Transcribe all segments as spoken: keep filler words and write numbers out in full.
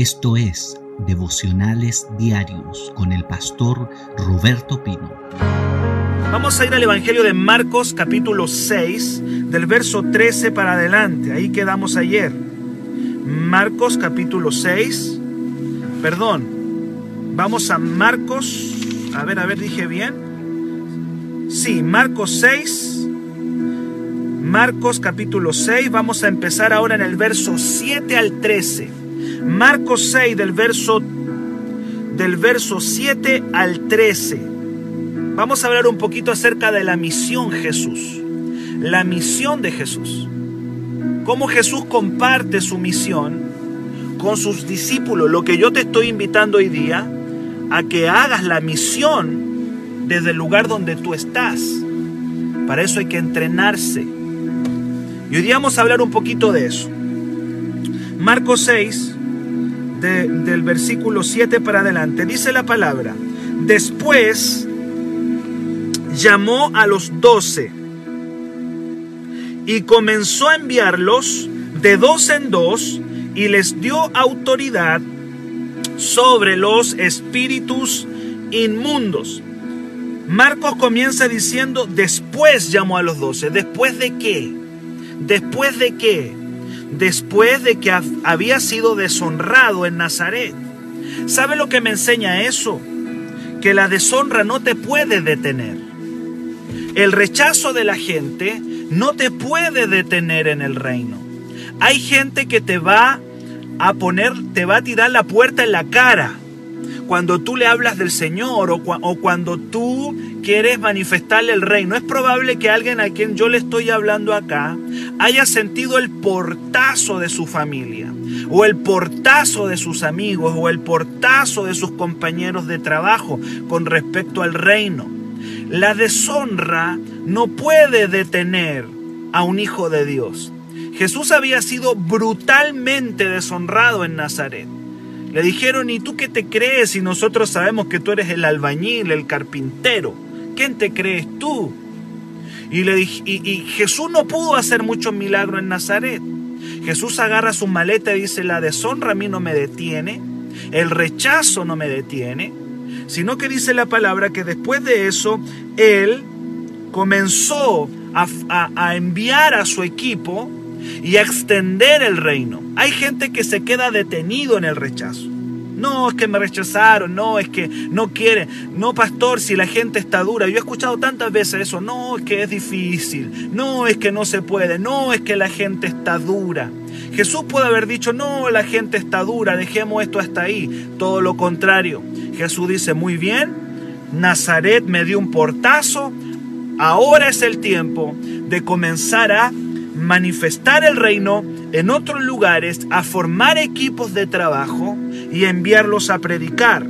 Esto es Devocionales Diarios con el pastor Roberto Pino. Vamos a ir al Evangelio de Marcos capítulo seis, del verso trece para adelante. Ahí quedamos ayer. Marcos capítulo seis, perdón, vamos a Marcos, a ver, a ver, dije bien. Sí, Marcos seis, Marcos capítulo seis, vamos a empezar ahora en el verso siete al trece. Marcos seis del verso, del verso siete al trece. Vamos a hablar un poquito acerca de la misión Jesús. La misión de Jesús. Cómo Jesús comparte su misión con sus discípulos. Lo que yo te estoy invitando hoy día a que hagas la misión desde el lugar donde tú estás. Para eso hay que entrenarse. Y hoy día vamos a hablar un poquito de eso. Marcos seis. De, del versículo siete para adelante, dice la palabra: después llamó a los doce y comenzó a enviarlos de dos en dos y les dio autoridad sobre los espíritus inmundos. Marcos comienza diciendo: después llamó a los doce. ¿Después de qué? ¿Después de qué? Después de que había sido deshonrado en Nazaret. ¿Sabe lo que me enseña eso? Que la deshonra no te puede detener. El rechazo de la gente no te puede detener en el reino. Hay gente que te va a poner, te va a tirar la puerta en la cara cuando tú le hablas del Señor o, cu- o cuando tú quieres manifestarle el reino. Es probable que alguien a quien yo le estoy hablando acá haya sentido el portazo de su familia, o el portazo de sus amigos, o el portazo de sus compañeros de trabajo con respecto al reino. La deshonra no puede detener a un hijo de Dios. Jesús había sido brutalmente deshonrado en Nazaret. Le dijeron: ¿y tú qué te crees si nosotros sabemos que tú eres el albañil, el carpintero? ¿Quién te crees tú? Y, le, y, y Jesús no pudo hacer muchos milagros en Nazaret. Jesús agarra su maleta y dice: la deshonra a mí no me detiene, el rechazo no me detiene, sino que dice la palabra que después de eso, Él comenzó a, a, a enviar a su equipo y a extender el reino. Hay gente que se queda detenido en el rechazo. No, es que me rechazaron, no, es que no quieren. No, pastor, si la gente está dura. Yo he escuchado tantas veces eso. No, es que es difícil. No, es que no se puede. No, es que la gente está dura. Jesús puede haber dicho: no, la gente está dura, dejemos esto hasta ahí. Todo lo contrario. Jesús dice: muy bien, Nazaret me dio un portazo. Ahora es el tiempo de comenzar a manifestar el reino en otros lugares, a formar equipos de trabajo y enviarlos a predicar.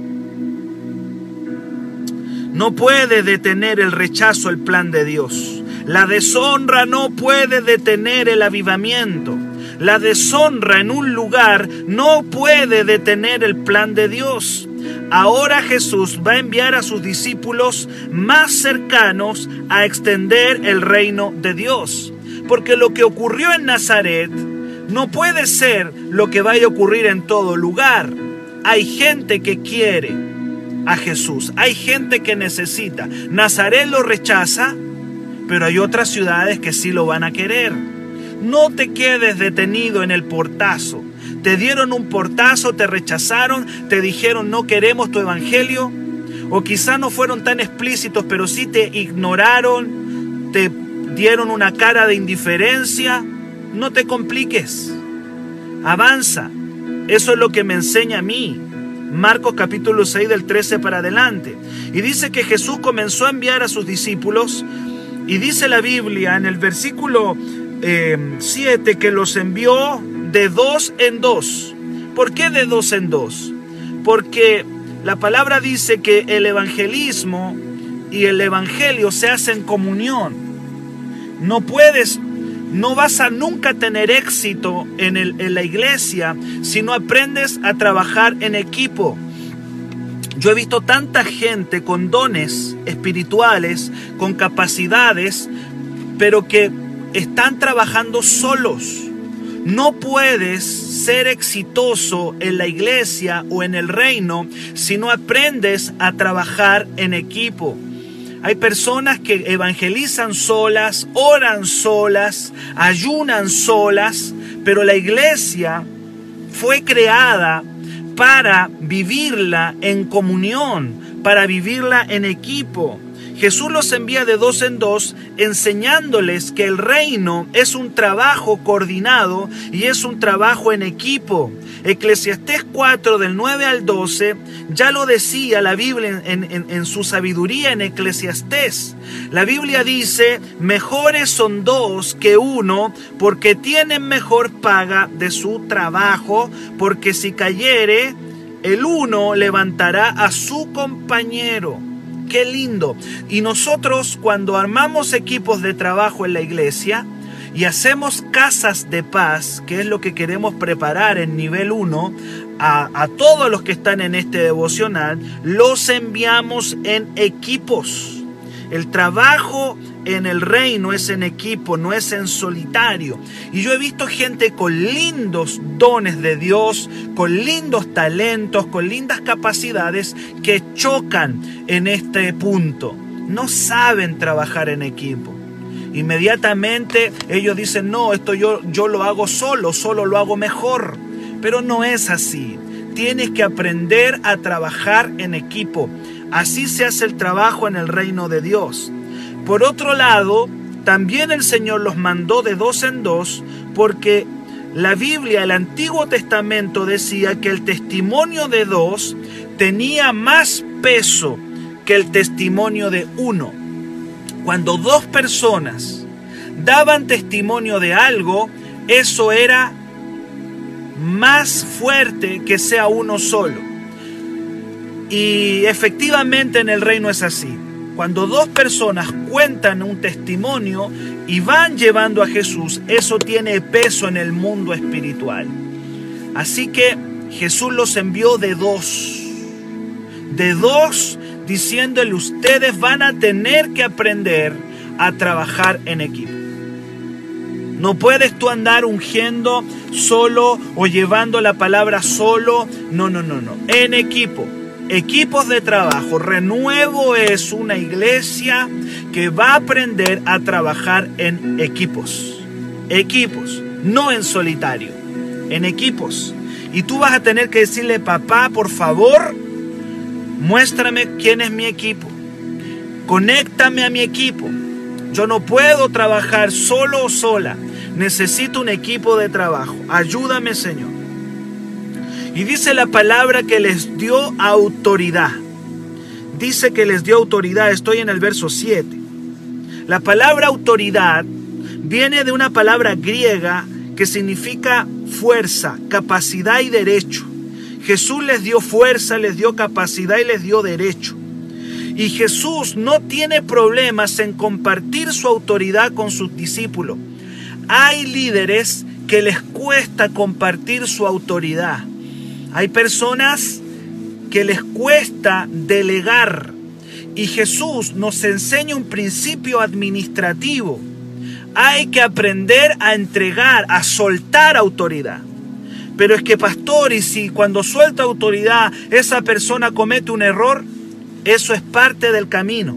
No puede detener el rechazo el plan de Dios. La deshonra no puede detener el avivamiento. La deshonra en un lugar no puede detener el plan de Dios. Ahora Jesús va a enviar a sus discípulos más cercanos a extender el reino de Dios. Porque lo que ocurrió en Nazaret no puede ser lo que vaya a ocurrir en todo lugar. Hay gente que quiere a Jesús. Hay gente que necesita. Nazaret lo rechaza, pero hay otras ciudades que sí lo van a querer. No te quedes detenido en el portazo. Te dieron un portazo, te rechazaron, te dijeron: no queremos tu evangelio. O quizá no fueron tan explícitos, pero sí te ignoraron, te dieron una cara de indiferencia. No te compliques, avanza. Eso es lo que me enseña a mí Marcos capítulo seis del trece para adelante. Y dice que Jesús comenzó a enviar a sus discípulos, y dice la Biblia en el versículo eh, siete que los envió de dos en dos. ¿Por qué de dos en dos? Porque la palabra dice que el evangelismo y el evangelio se hacen comunión. No puedes No vas a nunca tener éxito en, el, en la iglesia si no aprendes a trabajar en equipo. Yo he visto tanta gente con dones espirituales, con capacidades, pero que están trabajando solos. No puedes ser exitoso en la iglesia o en el reino si no aprendes a trabajar en equipo. Hay personas que evangelizan solas, oran solas, ayunan solas, pero la iglesia fue creada para vivirla en comunión, para vivirla en equipo. Jesús los envía de dos en dos, enseñándoles que el reino es un trabajo coordinado y es un trabajo en equipo. Eclesiastés cuatro, del nueve al doce, ya lo decía la Biblia en, en, en su sabiduría en Eclesiastés. La Biblia dice, mejores son dos que uno, porque tienen mejor paga de su trabajo, porque si cayere, el uno levantará a su compañero. ¡Qué lindo! Y nosotros, cuando armamos equipos de trabajo en la iglesia y hacemos casas de paz, que es lo que queremos preparar en nivel uno, a, a todos los que están en este devocional, los enviamos en equipos. El trabajo en el reino es en equipo, no es en solitario. Y yo he visto gente con lindos dones de Dios, con lindos talentos, con lindas capacidades que chocan en este punto. No saben trabajar en equipo. Inmediatamente ellos dicen, no, esto yo, yo lo hago solo, solo lo hago mejor. Pero no es así. Tienes que aprender a trabajar en equipo. Así se hace el trabajo en el reino de Dios. Por otro lado, también el Señor los mandó de dos en dos, porque la Biblia, el Antiguo Testamento, decía que el testimonio de dos tenía más peso que el testimonio de uno. Cuando dos personas daban testimonio de algo, eso era más fuerte que sea uno solo. Y efectivamente en el reino es así. Cuando dos personas cuentan un testimonio y van llevando a Jesús, eso tiene peso en el mundo espiritual. Así que Jesús los envió de dos. De dos, diciéndole, ustedes van a tener que aprender a trabajar en equipo. No puedes tú andar ungiendo solo o llevando la palabra solo. No, no, no, no. En equipo. Equipos de trabajo. Renuevo es una iglesia que va a aprender a trabajar en equipos. Equipos, no en solitario, en equipos. Y tú vas a tener que decirle, papá, por favor, muéstrame quién es mi equipo. Conéctame a mi equipo. Yo no puedo trabajar solo o sola. Necesito un equipo de trabajo. Ayúdame, Señor. Y dice la palabra que les dio autoridad. Dice que les dio autoridad. Estoy en el verso siete. La palabra autoridad viene de una palabra griega que significa fuerza, capacidad y derecho. Jesús les dio fuerza, les dio capacidad y les dio derecho. Y Jesús no tiene problemas en compartir su autoridad con sus discípulos. Hay líderes que les cuesta compartir su autoridad. Hay personas que les cuesta delegar y Jesús nos enseña un principio administrativo. Hay que aprender a entregar, a soltar autoridad. Pero es que, pastor, y si cuando suelta autoridad esa persona comete un error, eso es parte del camino.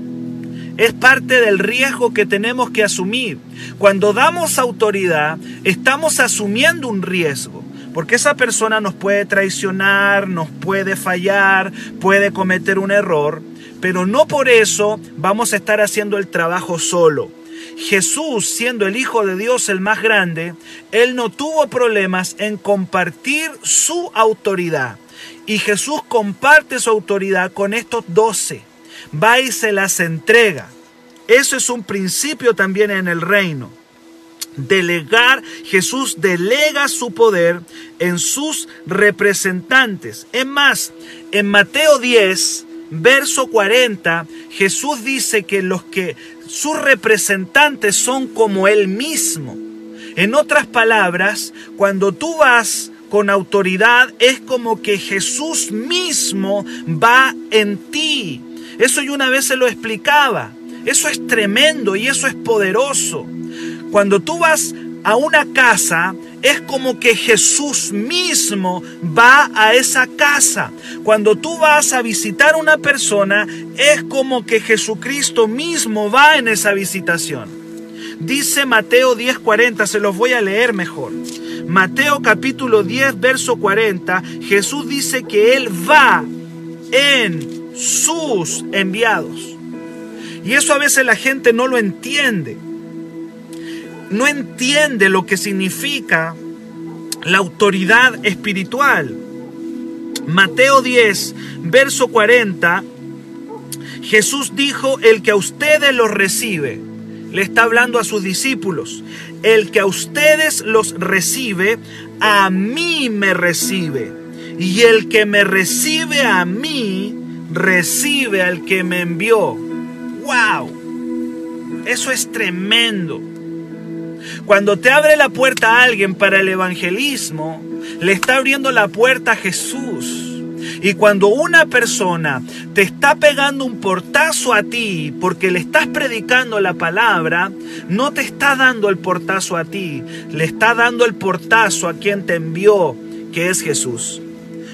Es parte del riesgo que tenemos que asumir. Cuando damos autoridad, estamos asumiendo un riesgo. Porque esa persona nos puede traicionar, nos puede fallar, puede cometer un error, pero no por eso vamos a estar haciendo el trabajo solo. Jesús, siendo el Hijo de Dios el más grande, Él no tuvo problemas en compartir su autoridad. Y Jesús comparte su autoridad con estos doce. Va y se las entrega. Eso es un principio también en el reino. Delegar, Jesús delega su poder en sus representantes. Es más, en Mateo diez, verso cuarenta, Jesús dice que los que sus representantes son como Él mismo. En otras palabras, cuando tú vas con autoridad, es como que Jesús mismo va en ti. Eso yo una vez se lo explicaba. Eso es tremendo y eso es poderoso. Cuando tú vas a una casa, Es como que Jesús mismo va a esa casa. Cuando tú vas a visitar a una persona, es como que Jesucristo mismo va en esa visitación. Dice Mateo diez cuarenta, se los voy a leer mejor. Mateo capítulo diez, verso cuarenta, Jesús dice que Él va en sus enviados. Y eso a veces la gente no lo entiende. No entiende lo que significa la autoridad espiritual. Mateo diez, verso cuarenta, Jesús dijo, el que a ustedes los recibe, le está hablando a sus discípulos, el que a ustedes los recibe, a mí me recibe. Y el que me recibe a mí, recibe al que me envió. ¡Wow! Eso es tremendo. Cuando te abre la puerta a alguien para el evangelismo, le está abriendo la puerta a Jesús. Y cuando una persona te está pegando un portazo a ti porque le estás predicando la palabra, no te está dando el portazo a ti, le está dando el portazo a quien te envió, que es Jesús.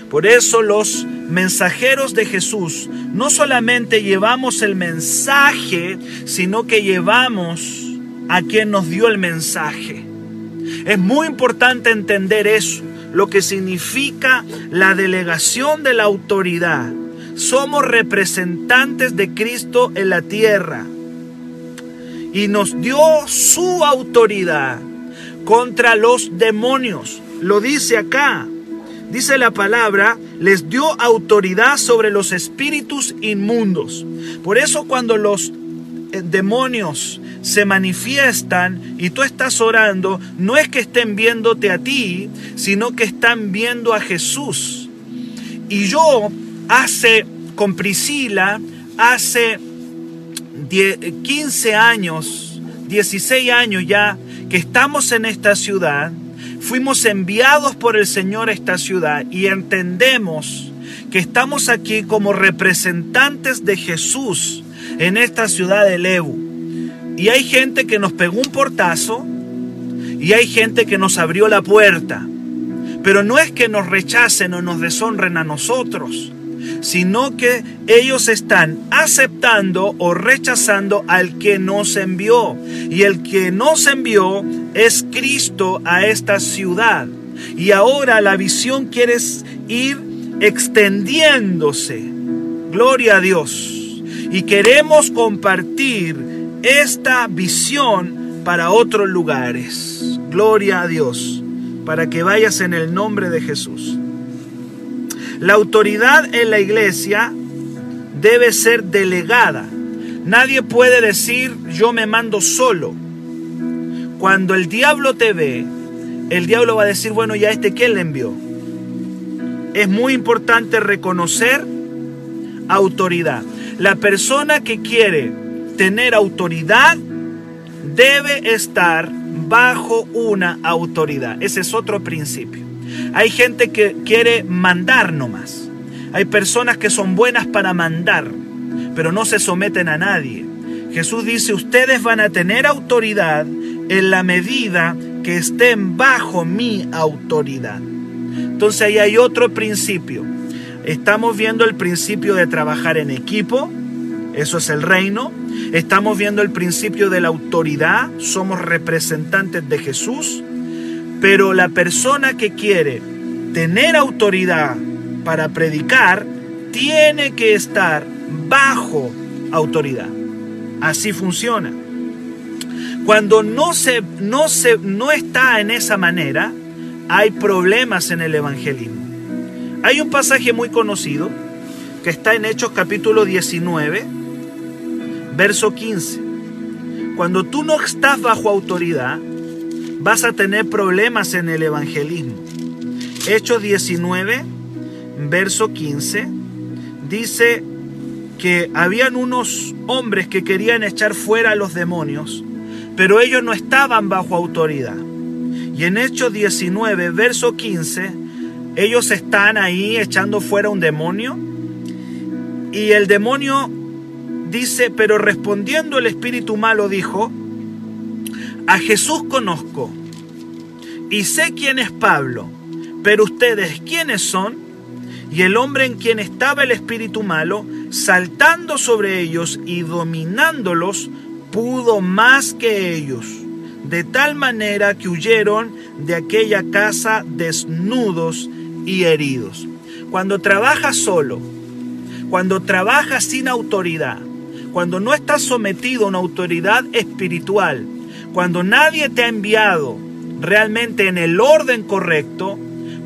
Por eso los mensajeros de Jesús no solamente llevamos el mensaje, sino que llevamos a quien nos dio el mensaje. Es muy importante entender eso, lo que significa la delegación de la autoridad. Somos representantes de Cristo en la tierra y nos dio su autoridad contra los demonios. Lo dice acá, dice la palabra, les dio autoridad sobre los espíritus inmundos. Por eso cuando los demonios se manifiestan y tú estás orando, no es que estén viéndote a ti, sino que están viendo a Jesús. Y yo hace, con Priscila, hace diez, quince años, dieciséis años ya, que estamos en esta ciudad, fuimos enviados por el Señor a esta ciudad y entendemos que estamos aquí como representantes de Jesús en esta ciudad de Lebu. Y hay gente que nos pegó un portazo y hay gente que nos abrió la puerta. Pero no es que nos rechacen o nos deshonren a nosotros, sino que ellos están aceptando o rechazando al que nos envió. Y el que nos envió es Cristo a esta ciudad. Y ahora la visión quiere ir extendiéndose. Gloria a Dios. Y queremos compartir esta visión para otros lugares. Gloria a Dios, para que vayas en el nombre de Jesús. La autoridad en la iglesia debe ser delegada. Nadie puede decir, yo me mando solo. Cuando el diablo te ve, el diablo va a decir, bueno, ¿y a este quién le envió? Es muy importante reconocer autoridad. La persona que quiere tener autoridad debe estar bajo una autoridad. Ese es otro principio. Hay gente que quiere mandar nomás. Hay personas que son buenas para mandar, pero no se someten a nadie. Jesús dice, ustedes van a tener autoridad en la medida que estén bajo mi autoridad. Entonces ahí hay otro principio. Estamos viendo el principio de trabajar en equipo, eso es el reino. Estamos viendo el principio de la autoridad, somos representantes de Jesús. Pero la persona que quiere tener autoridad para predicar, tiene que estar bajo autoridad. Así funciona. Cuando no se, no se, no está en esa manera, hay problemas en el evangelismo. Hay un pasaje muy conocido que está en Hechos capítulo diecinueve, verso quince. Cuando tú no estás bajo autoridad, vas a tener problemas en el evangelismo. Hechos diecinueve, verso quince, dice que habían unos hombres que querían echar fuera a los demonios, pero ellos no estaban bajo autoridad. Y en Hechos diecinueve, verso quince, ellos están ahí echando fuera un demonio y el demonio dice, pero respondiendo el espíritu malo dijo, a Jesús conozco y sé quién es Pablo, pero ustedes ¿quiénes son? Y el hombre en quien estaba el espíritu malo, saltando sobre ellos y dominándolos, pudo más que ellos, de tal manera que huyeron de aquella casa desnudos y heridos. Cuando trabajas solo, cuando trabajas sin autoridad, cuando no estás sometido a una autoridad espiritual, cuando nadie te ha enviado realmente en el orden correcto,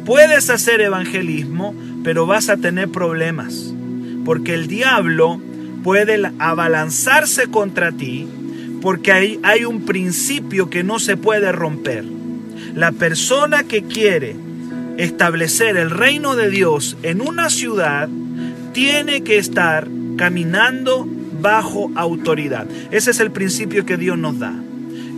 puedes hacer evangelismo, pero vas a tener problemas, porque el diablo puede abalanzarse contra ti, porque hay, hay un principio que no se puede romper. La persona que quiere establecer el reino de Dios en una ciudad tiene que estar caminando bajo autoridad. Ese es el principio que Dios nos da.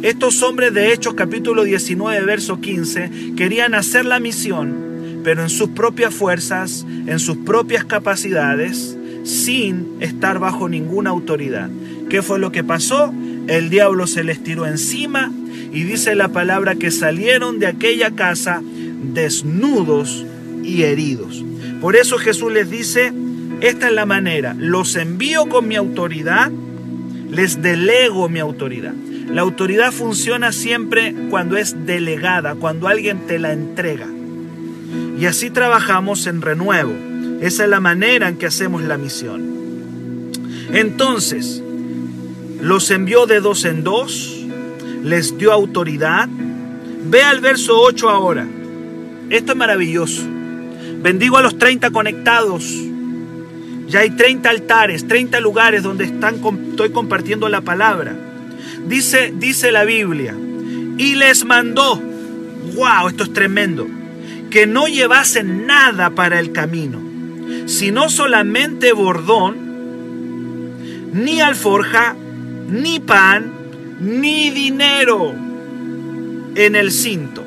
Estos hombres de Hechos capítulo diecinueve, verso quince, querían hacer la misión, pero en sus propias fuerzas, en sus propias capacidades, sin estar bajo ninguna autoridad. ¿Qué fue lo que pasó? El diablo se les tiró encima y dice la palabra que salieron de aquella casa desnudos y heridos. Por eso Jesús les dice, esta es la manera, los envío con mi autoridad, les delego mi autoridad. La autoridad funciona siempre cuando es delegada, cuando alguien te la entrega. Y así trabajamos en Renuevo. Esa es la manera en que hacemos la misión. Entonces, los envió de dos en dos, les dio autoridad. Ve al verso ocho ahora. Esto es maravilloso. Bendigo a los treinta conectados. Ya hay treinta altares, treinta lugares donde están, estoy compartiendo la palabra. Dice, dice la Biblia, y les mandó, wow, esto es tremendo, que no llevasen nada para el camino, sino solamente bordón, ni alforja, ni pan, ni dinero en el cinto.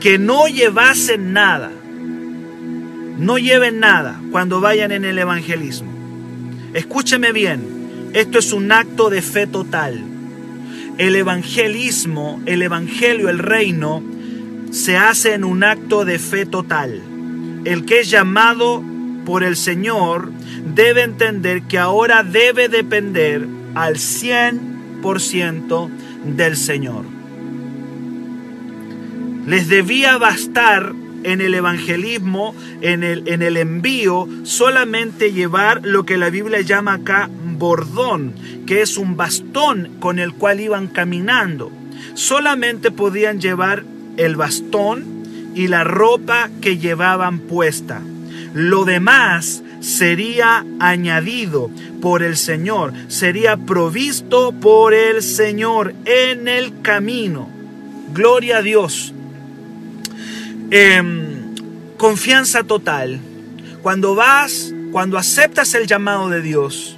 Que no llevasen nada. No lleven nada cuando vayan en el evangelismo. Escúcheme bien, esto es un acto de fe total. El evangelismo, el evangelio, el reino, se hace en un acto de fe total. El que es llamado por el Señor debe entender que ahora debe depender al cien por ciento del Señor. Les debía bastar en el evangelismo, en el, en el envío, solamente llevar lo que la Biblia llama acá bordón, que es un bastón con el cual iban caminando. Solamente podían llevar el bastón y la ropa que llevaban puesta. Lo demás sería añadido por el Señor, sería provisto por el Señor en el camino. Gloria a Dios. Eh, confianza total. Cuando vas, cuando aceptas el llamado de Dios,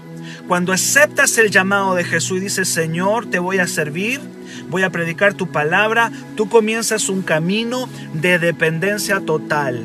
cuando aceptas el llamado de Jesús y dices, Señor, te voy a servir, voy a predicar tu palabra, tú comienzas un camino de dependencia total.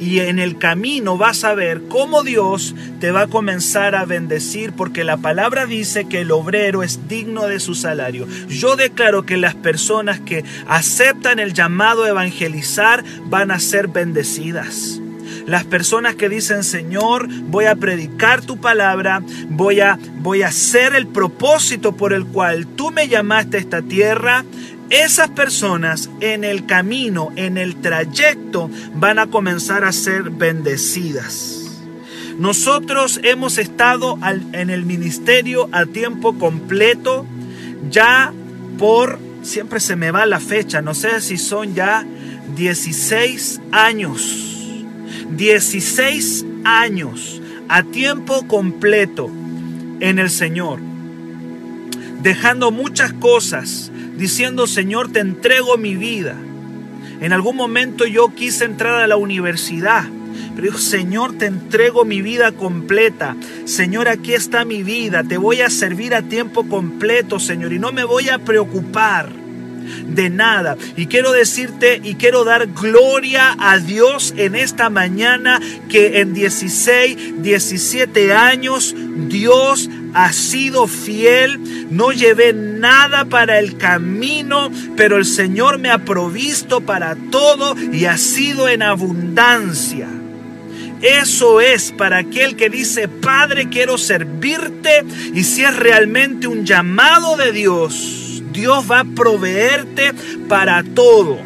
Y en el camino vas a ver cómo Dios te va a comenzar a bendecir, porque la palabra dice que el obrero es digno de su salario. Yo declaro que las personas que aceptan el llamado a evangelizar van a ser bendecidas. Las personas que dicen, Señor, voy a predicar tu palabra, voy a, voy a hacer el propósito por el cual tú me llamaste a esta tierra, esas personas en el camino, en el trayecto, van a comenzar a ser bendecidas. Nosotros hemos estado al, en el ministerio a tiempo completo, ya por, siempre se me va la fecha, no sé si son ya dieciséis años. dieciséis años a tiempo completo en el Señor, dejando muchas cosas, diciendo, Señor, te entrego mi vida. En algún momento yo quise entrar a la universidad, pero dijo, Señor, te entrego mi vida completa. Señor, aquí está mi vida, te voy a servir a tiempo completo, Señor, y no me voy a preocupar de nada. Y quiero decirte y quiero dar gloria a Dios en esta mañana que en dieciséis, diecisiete años Dios has sido fiel, no llevé nada para el camino, pero el Señor me ha provisto para todo y ha sido en abundancia. Eso es para aquel que dice, Padre, quiero servirte, y si es realmente un llamado de Dios, Dios va a proveerte para todo,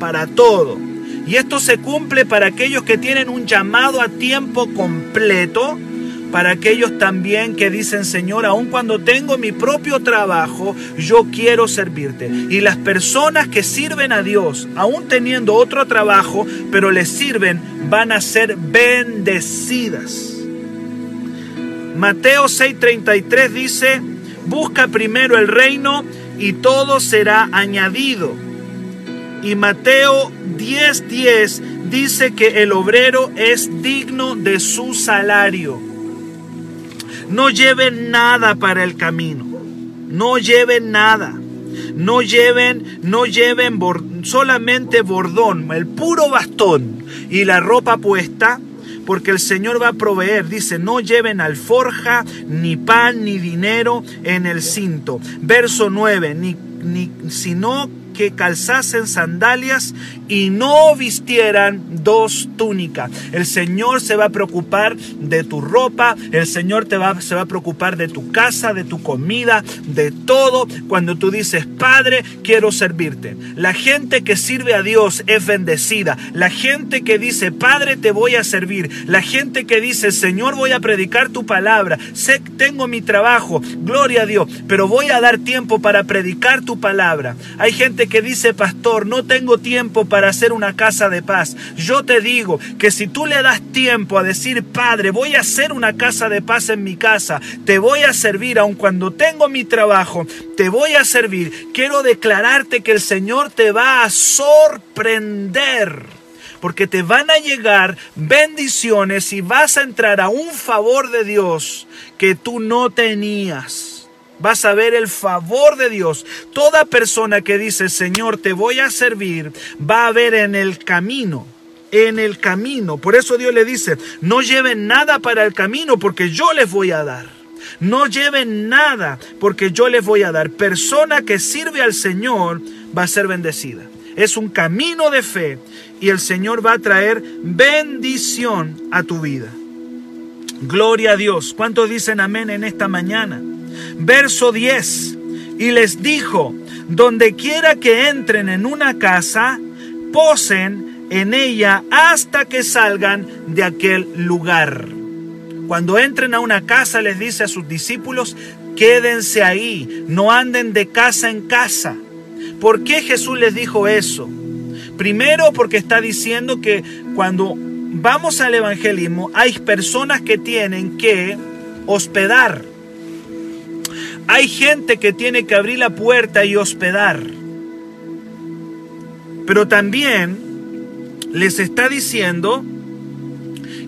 para todo. Y esto se cumple para aquellos que tienen un llamado a tiempo completo, para aquellos también que dicen, Señor, aun cuando tengo mi propio trabajo, yo quiero servirte. Y las personas que sirven a Dios, aun teniendo otro trabajo, pero les sirven, van a ser bendecidas. Mateo seis treinta y tres dice, busca primero el reino y todo será añadido. Y Mateo diez diez dice que el obrero es digno de su salario. No lleven nada para el camino. No lleven nada. No lleven, no lleven bord, solamente bordón, el puro bastón y la ropa puesta, porque el Señor va a proveer. Dice, no lleven alforja, ni pan, ni dinero en el cinto. Verso nueve, ni, ni, sino que calzasen sandalias y no vistieran dos túnicas. El Señor se va a preocupar de tu ropa, el Señor te va, se va a preocupar de tu casa, de tu comida, de todo, cuando tú dices, Padre, quiero servirte. La gente que sirve a Dios es bendecida. La gente que dice, Padre, te voy a servir. La gente que dice, Señor, voy a predicar tu palabra. Sé que tengo mi trabajo, gloria a Dios, pero voy a dar tiempo para predicar tu palabra. Hay gente que dice, pastor, no tengo tiempo para hacer una casa de paz. Yo te digo que si tú le das tiempo a decir, Padre, voy a hacer una casa de paz en mi casa, te voy a servir, aun cuando tengo mi trabajo, te voy a servir. Quiero declararte que el Señor te va a sorprender, porque te van a llegar bendiciones y vas a entrar a un favor de Dios que tú no tenías. Vas a ver el favor de Dios. Toda persona que dice, Señor, te voy a servir, va a ver en el camino, en el camino. Por eso Dios le dice, no lleven nada para el camino, porque yo les voy a dar. No lleven nada, porque yo les voy a dar. Persona que sirve al Señor va a ser bendecida. Es un camino de fe y el Señor va a traer bendición a tu vida. Gloria a Dios. ¿Cuántos dicen amén en esta mañana? Verso diez, y les dijo, donde quiera que entren en una casa, posen en ella hasta que salgan de aquel lugar. Cuando entren a una casa, les dice a sus discípulos, quédense ahí, no anden de casa en casa. ¿Por qué Jesús les dijo eso? Primero, porque está diciendo que cuando vamos al evangelismo, hay personas que tienen que hospedar. Hay gente que tiene que abrir la puerta y hospedar. Pero también les está diciendo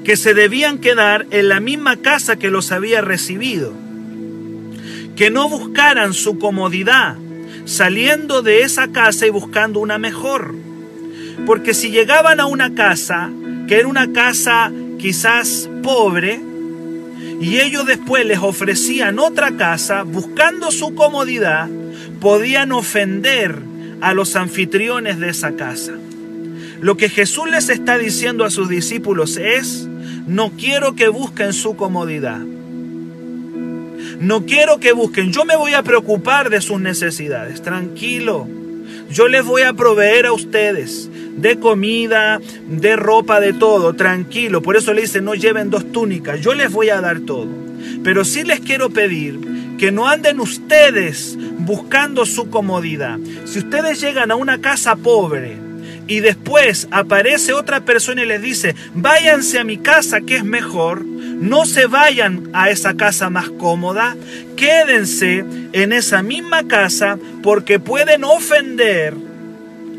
que se debían quedar en la misma casa que los había recibido. Que no buscaran su comodidad saliendo de esa casa y buscando una mejor. Porque si llegaban a una casa, que era una casa quizás pobre, y ellos después les ofrecían otra casa, buscando su comodidad, podían ofender a los anfitriones de esa casa. Lo que Jesús les está diciendo a sus discípulos es, no quiero que busquen su comodidad. No quiero que busquen, yo me voy a preocupar de sus necesidades, tranquilo. Yo les voy a proveer a ustedes de comida, de ropa, de todo, tranquilo. Por eso le dice, no lleven dos túnicas, yo les voy a dar todo. Pero sí les quiero pedir que no anden ustedes buscando su comodidad. Si ustedes llegan a una casa pobre y después aparece otra persona y les dice, váyanse a mi casa que es mejor, no se vayan a esa casa más cómoda, quédense en esa misma casa porque pueden ofender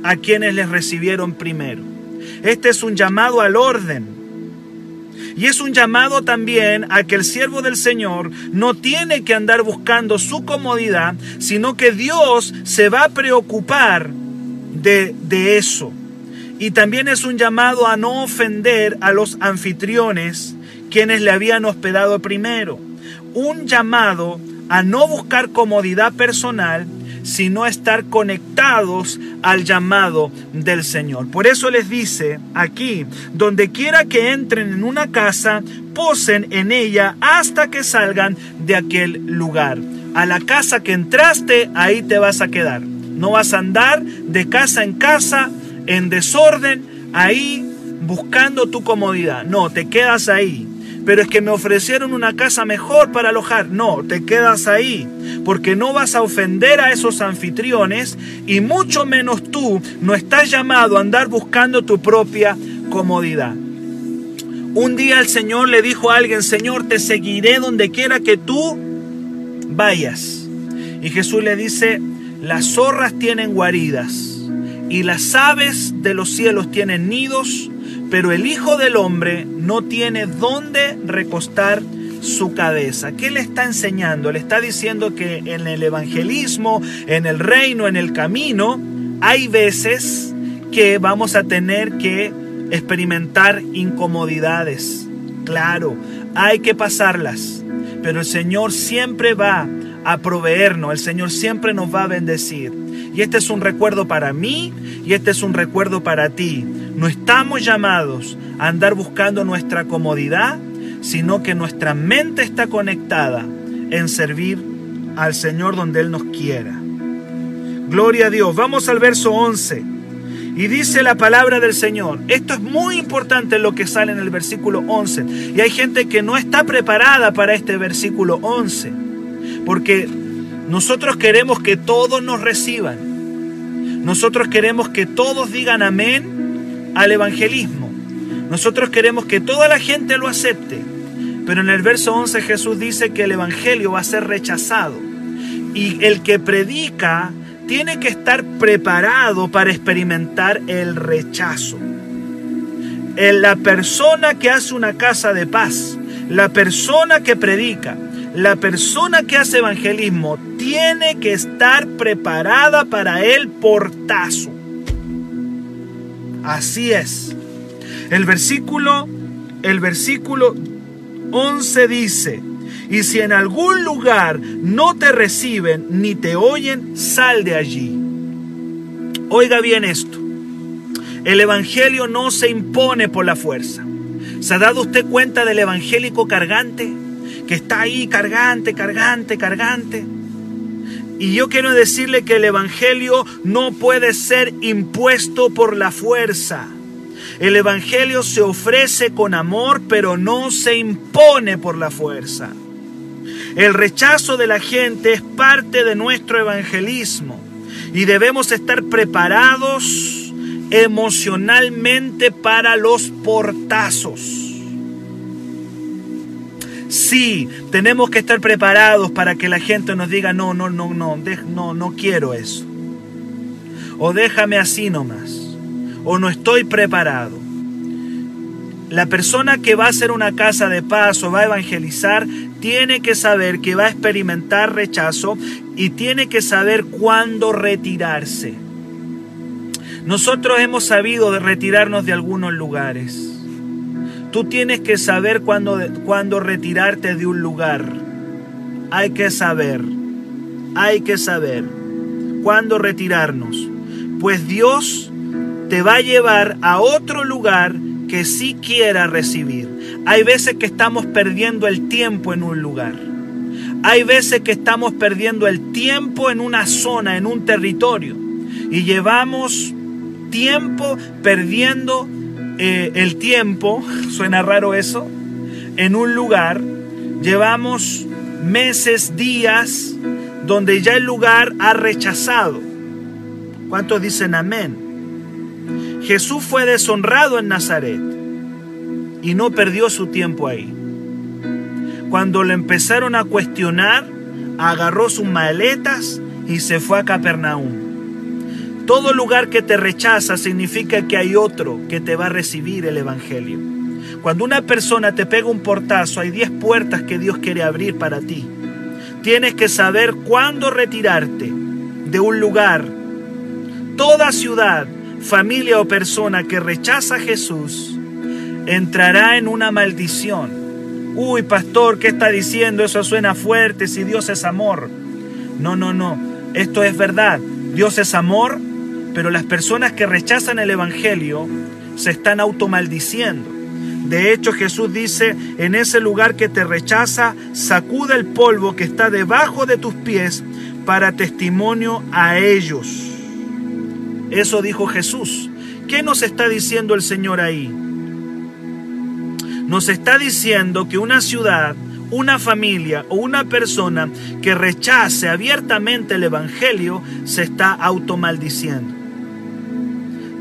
a quienes les recibieron primero. Este es un llamado al orden. Y es un llamado también a que el siervo del Señor no tiene que andar buscando su comodidad, sino que Dios se va a preocupar de, de eso. Y también es un llamado a no ofender a los anfitriones, quienes le habían hospedado primero. un llamado a no buscar comodidad personal, sino a estar conectados al llamado del Señor. Por eso les dice aquí, donde quiera que entren en una casa, posen en ella hasta que salgan de aquel lugar. A la casa que entraste, ahí te vas a quedar. No vas a andar de casa en casa, en desorden, ahí buscando tu comodidad. No, te quedas ahí. Pero es que me ofrecieron una casa mejor para alojar. No, te quedas ahí, porque no vas a ofender a esos anfitriones y mucho menos tú no estás llamado a andar buscando tu propia comodidad. Un día el Señor le dijo a alguien, Señor, te seguiré donde quiera que tú vayas. Y Jesús le dice, las zorras tienen guaridas y las aves de los cielos tienen nidos, pero el Hijo del Hombre no tiene dónde recostar su cabeza. ¿Qué le está enseñando? Le está diciendo que en el evangelismo, en el reino, en el camino, hay veces que vamos a tener que experimentar incomodidades. Claro, hay que pasarlas, pero el Señor siempre va a proveernos, el Señor siempre nos va a bendecir. Y este es un recuerdo para mí y este es un recuerdo para ti. No estamos llamados a andar buscando nuestra comodidad, sino que nuestra mente está conectada en servir al Señor donde Él nos quiera. Gloria a Dios. Vamos al verso once. Y dice la palabra del Señor. Esto es muy importante lo que sale en el versículo once. Y hay gente que no está preparada para este versículo once. Porque nosotros queremos que todos nos reciban. Nosotros queremos que todos digan amén al evangelismo. Nosotros queremos que toda la gente lo acepte, pero en el verso once Jesús dice que el evangelio va a ser rechazado y el que predica tiene que estar preparado para experimentar el rechazo. La persona que hace una casa de paz, la persona que predica, la persona que hace evangelismo tiene que estar preparada para el portazo. Así es. El versículo, el versículo once dice, y si en algún lugar no te reciben ni te oyen, sal de allí. Oiga bien esto. El evangelio no se impone por la fuerza. ¿Se ha dado usted cuenta del evangélico cargante? Que está ahí cargante, cargante, cargante. Y yo quiero decirle que el evangelio no puede ser impuesto por la fuerza. El evangelio se ofrece con amor, pero no se impone por la fuerza. El rechazo de la gente es parte de nuestro evangelismo y debemos estar preparados emocionalmente para los portazos. Sí, tenemos que estar preparados para que la gente nos diga, no, no, no, no, no, no quiero eso. O déjame así nomás. O no estoy preparado. La persona que va a hacer una casa de paz o va a evangelizar, tiene que saber que va a experimentar rechazo y tiene que saber cuándo retirarse. Nosotros hemos sabido de retirarnos de algunos lugares. Tú tienes que saber cuándo, cuándo retirarte de un lugar. Hay que saber, hay que saber cuándo retirarnos. Pues Dios te va a llevar a otro lugar que sí quiera recibir. Hay veces que estamos perdiendo el tiempo en un lugar. Hay veces que estamos perdiendo el tiempo en una zona, en un territorio. Y llevamos tiempo perdiendo Eh, el tiempo, suena raro eso, en un lugar, llevamos meses, días, donde ya el lugar ha rechazado. ¿Cuántos dicen amén? Jesús fue deshonrado en Nazaret y no perdió su tiempo ahí. Cuando lo empezaron a cuestionar, agarró sus maletas y se fue a Capernaum. Todo lugar que te rechaza significa que hay otro que te va a recibir el evangelio. Cuando una persona te pega un portazo, hay diez puertas que Dios quiere abrir para ti. Tienes que saber cuándo retirarte de un lugar. Toda ciudad, familia o persona que rechaza a Jesús entrará en una maldición Uy, pastor, ¿qué está diciendo? Eso suena fuerte, si Dios es amor. No, no, no. Esto es verdad. Dios es amor, pero las personas que rechazan el Evangelio se están automaldiciendo. De hecho, Jesús dice, en ese lugar que te rechaza, sacuda el polvo que está debajo de tus pies para testimonio a ellos. Eso dijo Jesús. ¿Qué nos está diciendo el Señor ahí? Nos está diciendo que una ciudad, una familia o una persona que rechace abiertamente el Evangelio se está automaldiciendo.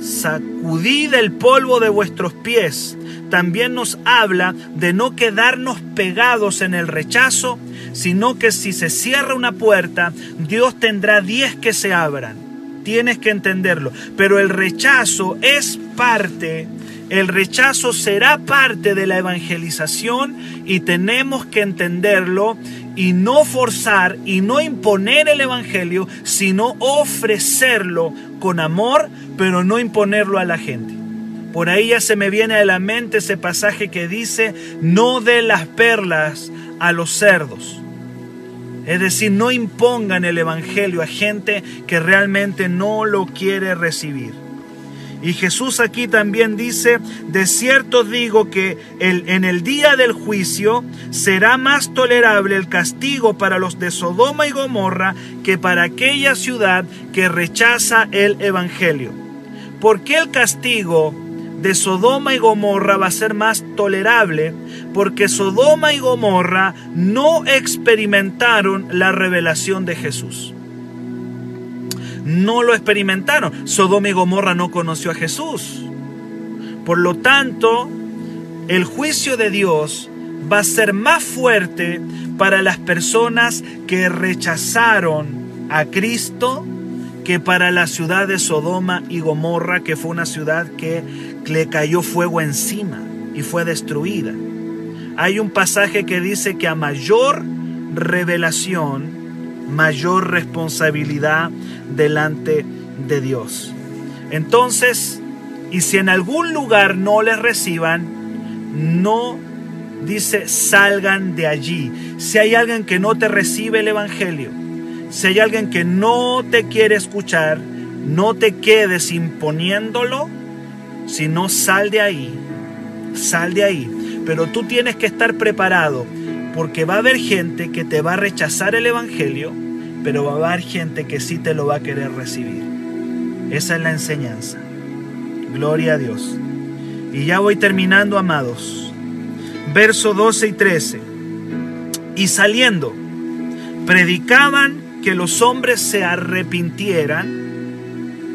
Sacudid el polvo de vuestros pies. También nos habla de no quedarnos pegados en el rechazo, sino que si se cierra una puerta, Dios tendrá diez que se abran. Tienes que entenderlo. Pero el rechazo es parte El rechazo será parte de la evangelización y tenemos que entenderlo y no forzar y no imponer el evangelio, sino ofrecerlo con amor, pero no imponerlo a la gente. Por ahí ya se me viene a la mente ese pasaje que dice, no den las perlas a los cerdos. Es decir, no impongan el evangelio a gente que realmente no lo quiere recibir. Y Jesús aquí también dice, de cierto digo que el, en el día del juicio será más tolerable el castigo para los de Sodoma y Gomorra que para aquella ciudad que rechaza el evangelio. ¿Por qué el castigo de Sodoma y Gomorra va a ser más tolerable? Porque Sodoma y Gomorra no experimentaron la revelación de Jesús. No lo experimentaron. Sodoma y Gomorra no conoció a Jesús. Por lo tanto, el juicio de Dios va a ser más fuerte para las personas que rechazaron a Cristo que para la ciudad de Sodoma y Gomorra, que fue una ciudad que le cayó fuego encima y fue destruida. Hay un pasaje que dice que a mayor revelación, mayor responsabilidad delante de Dios. Entonces, y si en algún lugar no les reciban, no dice salgan de allí. Si hay alguien que no te recibe el evangelio, si hay alguien que no te quiere escuchar, no te quedes imponiéndolo, sino sal de ahí, sal de ahí. Pero tú tienes que estar preparado, porque va a haber gente que te va a rechazar el evangelio, pero va a haber gente que sí te lo va a querer recibir. Esa es la enseñanza. Gloria a Dios. Y ya voy terminando, amados. Versos doce y trece. Y saliendo, predicaban que los hombres se arrepintieran.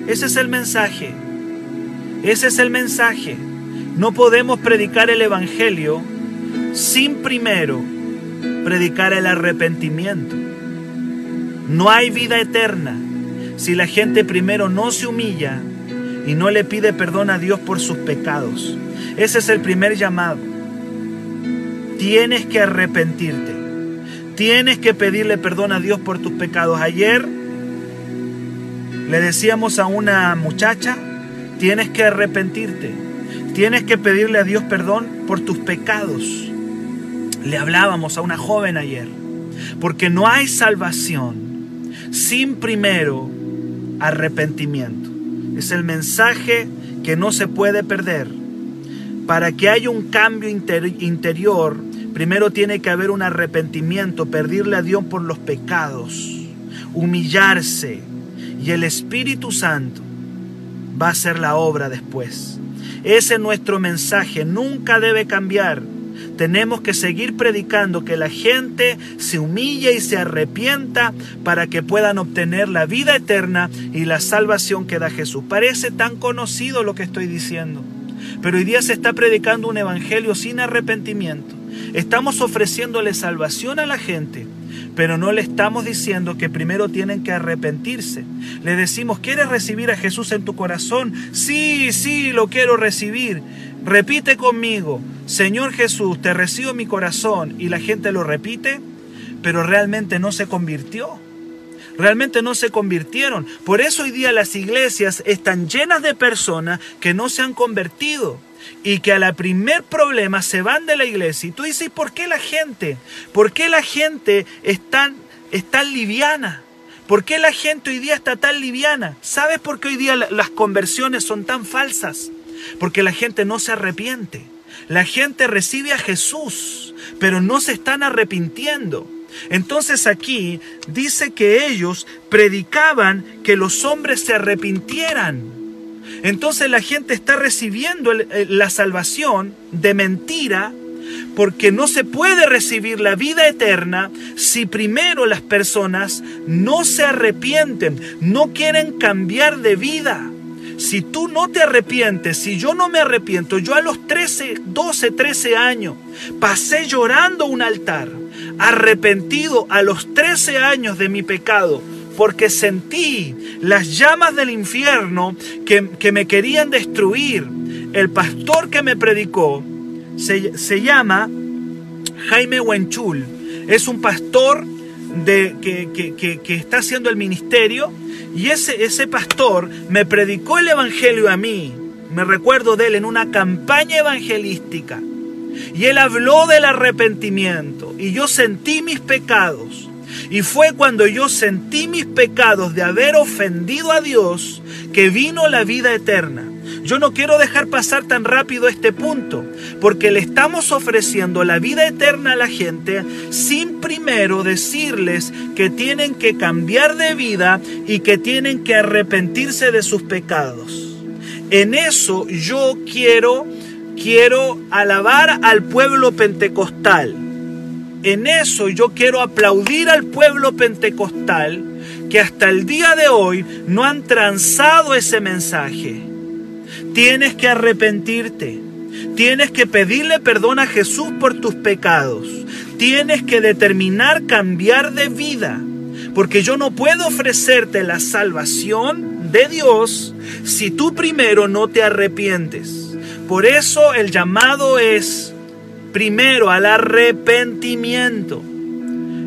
Ese es el mensaje. Ese es el mensaje. No podemos predicar el evangelio sin primero predicar el arrepentimiento. No hay vida eterna si la gente primero no se humilla y no le pide perdón a Dios por sus pecados. Ese es el primer llamado. Tienes que arrepentirte. Tienes que pedirle perdón a Dios por tus pecados. Ayer le decíamos a una muchacha, tienes que arrepentirte. Tienes que pedirle a Dios perdón por tus pecados. Le hablábamos a una joven ayer, porque no hay salvación sin primero arrepentimiento. Es el mensaje que no se puede perder. Para que haya un cambio inter- interior, primero tiene que haber un arrepentimiento, pedirle a Dios por los pecados, humillarse, y el Espíritu Santo va a hacer la obra después. Ese es nuestro mensaje, nunca debe cambiar. Tenemos que seguir predicando que la gente se humille y se arrepienta para que puedan obtener la vida eterna y la salvación que da Jesús. Parece tan conocido lo que estoy diciendo, pero hoy día se está predicando un evangelio sin arrepentimiento. Estamos ofreciéndole salvación a la gente, pero no le estamos diciendo que primero tienen que arrepentirse. Le decimos, ¿quieres recibir a Jesús en tu corazón? Sí, sí, lo quiero recibir. Repite conmigo, Señor Jesús, te recibo en mi corazón. Y la gente lo repite, pero realmente no se convirtió. realmente no se convirtieron. Por eso hoy día las iglesias están llenas de personas que no se han convertido y que a la primer problema se van de la iglesia. Y tú dices, ¿por qué la gente? ¿Por qué la gente es tan, es tan liviana? ¿Por qué la gente hoy día está tan liviana? ¿Sabes por qué hoy día las conversiones son tan falsas? Porque la gente no se arrepiente. La gente recibe a Jesús, pero no se están arrepintiendo. Entonces aquí dice que ellos predicaban que los hombres se arrepintieran. Entonces la gente está recibiendo la salvación de mentira, porque no se puede recibir la vida eterna si primero las personas no se arrepienten, no quieren cambiar de vida. Si tú no te arrepientes, si yo no me arrepiento, yo a los trece, doce, trece años pasé llorando un altar, arrepentido a los trece años de mi pecado, porque sentí las llamas del infierno que, que me querían destruir. El pastor que me predicó se, se llama Jaime Huenchul. Es un pastor de, que, que, que, que está haciendo el ministerio. Y ese, ese pastor me predicó el evangelio a mí. Me recuerdo de él en una campaña evangelística. Y él habló del arrepentimiento. Y yo sentí mis pecados. Y fue cuando yo sentí mis pecados de haber ofendido a Dios que vino la vida eterna. Yo no quiero dejar pasar tan rápido este punto, porque le estamos ofreciendo la vida eterna a la gente sin primero decirles que tienen que cambiar de vida y que tienen que arrepentirse de sus pecados. En eso yo quiero, quiero alabar al pueblo pentecostal. En eso yo quiero aplaudir al pueblo pentecostal que hasta el día de hoy no han transado ese mensaje. Tienes que arrepentirte. Tienes que pedirle perdón a Jesús por tus pecados. Tienes que determinar cambiar de vida. Porque yo no puedo ofrecerte la salvación de Dios si tú primero no te arrepientes. Por eso el llamado es primero al arrepentimiento.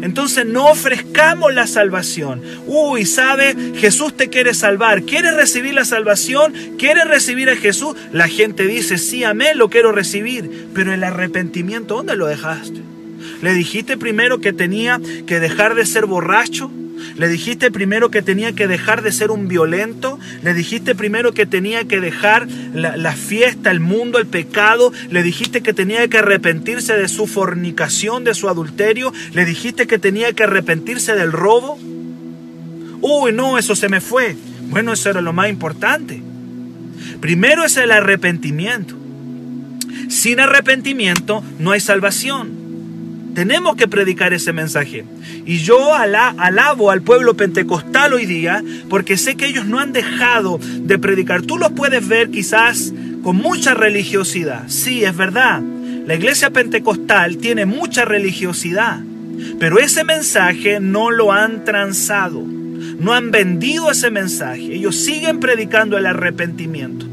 Entonces no ofrezcamos la salvación. Uy, ¿sabes? Jesús te quiere salvar. ¿Quieres recibir la salvación? ¿Quieres recibir a Jesús? La gente dice, sí, amén, lo quiero recibir. Pero el arrepentimiento, ¿dónde lo dejaste? ¿Le dijiste primero que tenía que dejar de ser borracho? ¿Le dijiste primero que tenía que dejar de ser un violento? ¿Le dijiste primero que tenía que dejar la, la fiesta, el mundo, el pecado? ¿Le dijiste que tenía que arrepentirse de su fornicación, de su adulterio? ¿Le dijiste que tenía que arrepentirse del robo? Uy, no, eso se me fue. Bueno, eso era lo más importante. Primero es el arrepentimiento. Sin arrepentimiento no hay salvación. Tenemos que predicar ese mensaje. Y yo ala, alabo al pueblo pentecostal hoy día, porque sé que ellos no han dejado de predicar. Tú los puedes ver quizás con mucha religiosidad. Sí, es verdad. La iglesia pentecostal tiene mucha religiosidad. Pero ese mensaje no lo han transado. No han vendido ese mensaje. Ellos siguen predicando el arrepentimiento.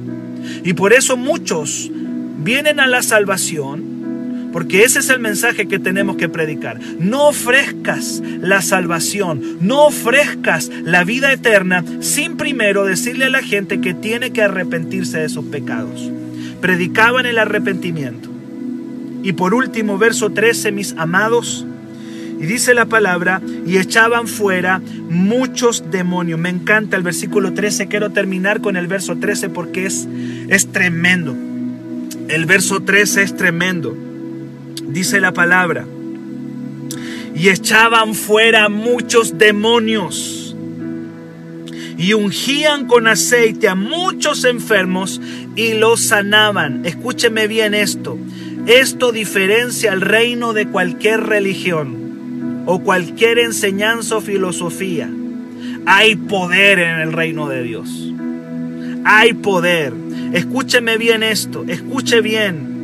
Y por eso muchos vienen a la salvación. Porque ese es el mensaje que tenemos que predicar. No ofrezcas la salvación, no ofrezcas la vida eterna sin primero decirle a la gente que tiene que arrepentirse de sus pecados. Predicaban el arrepentimiento. Y por último, verso trece, mis amados, y dice la palabra, y echaban fuera muchos demonios. Me encanta el versículo trece, quiero terminar con el verso trece porque es, es tremendo. El verso trece es tremendo. Dice la palabra, y echaban fuera muchos demonios, y ungían con aceite a muchos enfermos, y los sanaban. Escúcheme bien esto, esto diferencia al reino de cualquier religión, o cualquier enseñanza o filosofía. Hay poder en el reino de Dios, hay poder. Escúcheme bien esto, escuche bien.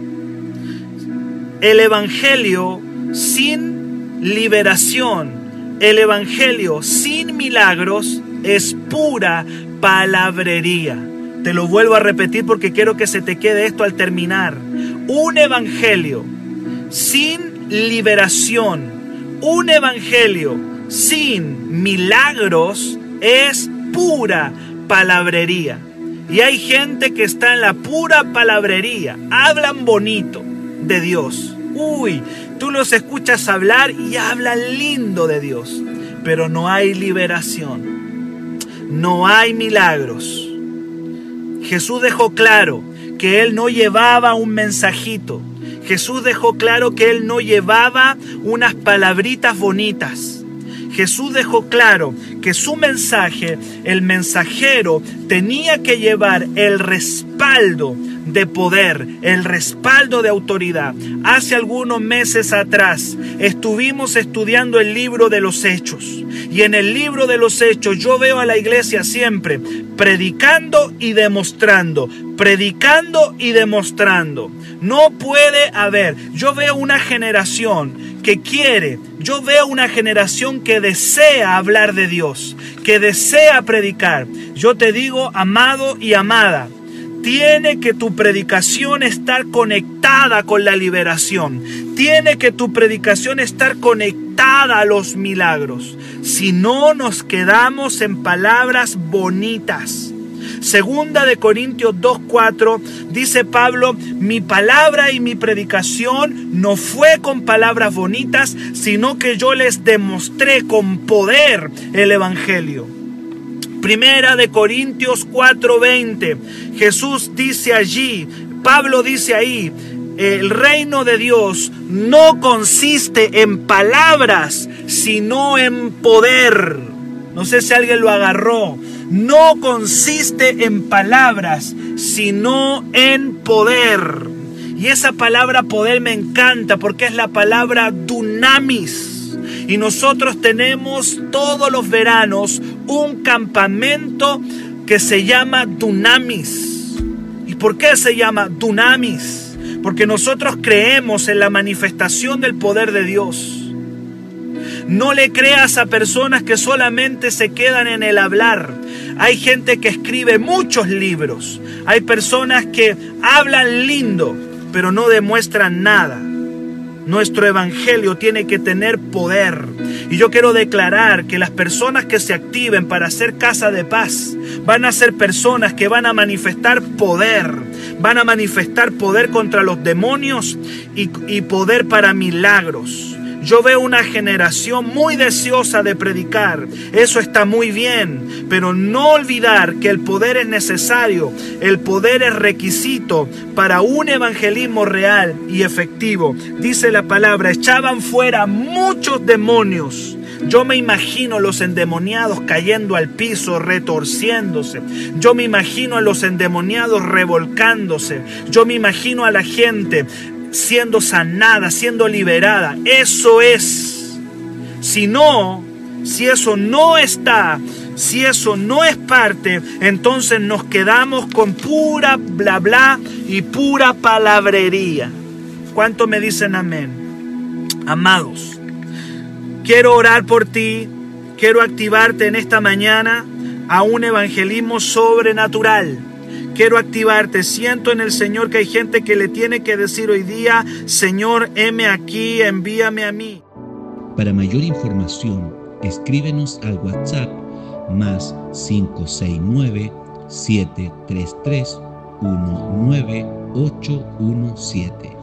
El evangelio sin liberación, el evangelio sin milagros es pura palabrería. Te lo vuelvo a repetir porque quiero que se te quede esto al terminar. Un evangelio sin liberación, un evangelio sin milagros es pura palabrería. Y hay gente que está en la pura palabrería. Hablan bonito de Dios. Uy, tú los escuchas hablar y hablan lindo de Dios. Pero no hay liberación. No hay milagros. Jesús dejó claro que Él no llevaba un mensajito. Jesús dejó claro que Él no llevaba unas palabritas bonitas. Jesús dejó claro que su mensaje, el mensajero, tenía que llevar el respaldo de poder, el respaldo de autoridad. Hace algunos meses atrás estuvimos estudiando el libro de los Hechos. Y en el libro de los Hechos yo veo a la iglesia siempre predicando y demostrando, predicando y demostrando. No puede haber. Yo veo una generación que quiere, yo veo una generación que desea hablar de Dios, que desea predicar. Yo te digo, amado y amada, tiene que tu predicación estar conectada con la liberación. Tiene que tu predicación estar conectada a los milagros. Si no, nos quedamos en palabras bonitas. Segunda de Corintios dos cuatro dice Pablo: mi palabra y mi predicación no fue con palabras bonitas, sino que yo les demostré con poder el Evangelio. Primera de Corintios cuatro veinte, Jesús dice allí, Pablo dice ahí, el reino de Dios no consiste en palabras, sino en poder. No sé si alguien lo agarró. No consiste en palabras, sino en poder. Y esa palabra poder me encanta porque es la palabra Dunamis. Y nosotros tenemos todos los veranos un campamento que se llama Dunamis. ¿Y por qué se llama Dunamis? Porque nosotros creemos en la manifestación del poder de Dios. No le creas a personas que solamente se quedan en el hablar. Hay gente que escribe muchos libros. Hay personas que hablan lindo, pero no demuestran nada. Nuestro evangelio tiene que tener poder. Y yo quiero declarar que las personas que se activen para hacer casa de paz van a ser personas que van a manifestar poder. Van a manifestar poder contra los demonios y, y poder para milagros. Yo veo una generación muy deseosa de predicar. Eso está muy bien, pero no olvidar que el poder es necesario. El poder es requisito para un evangelismo real y efectivo. Dice la palabra, echaban fuera muchos demonios. Yo me imagino los endemoniados cayendo al piso, retorciéndose. Yo me imagino a los endemoniados revolcándose. Yo me imagino a la gente siendo sanada, siendo liberada. Eso es. Si no, si eso no está, si eso no es parte, entonces nos quedamos con pura bla bla y pura palabrería. ¿Cuánto me dicen amén? Amados, quiero orar por ti, quiero activarte en esta mañana a un evangelismo sobrenatural. Quiero activarte. Siento en el Señor que hay gente que le tiene que decir hoy día, Señor, heme aquí, envíame a mí. Para mayor información, escríbenos al WhatsApp más cinco seis nueve, siete tres tres, uno nueve ocho uno siete.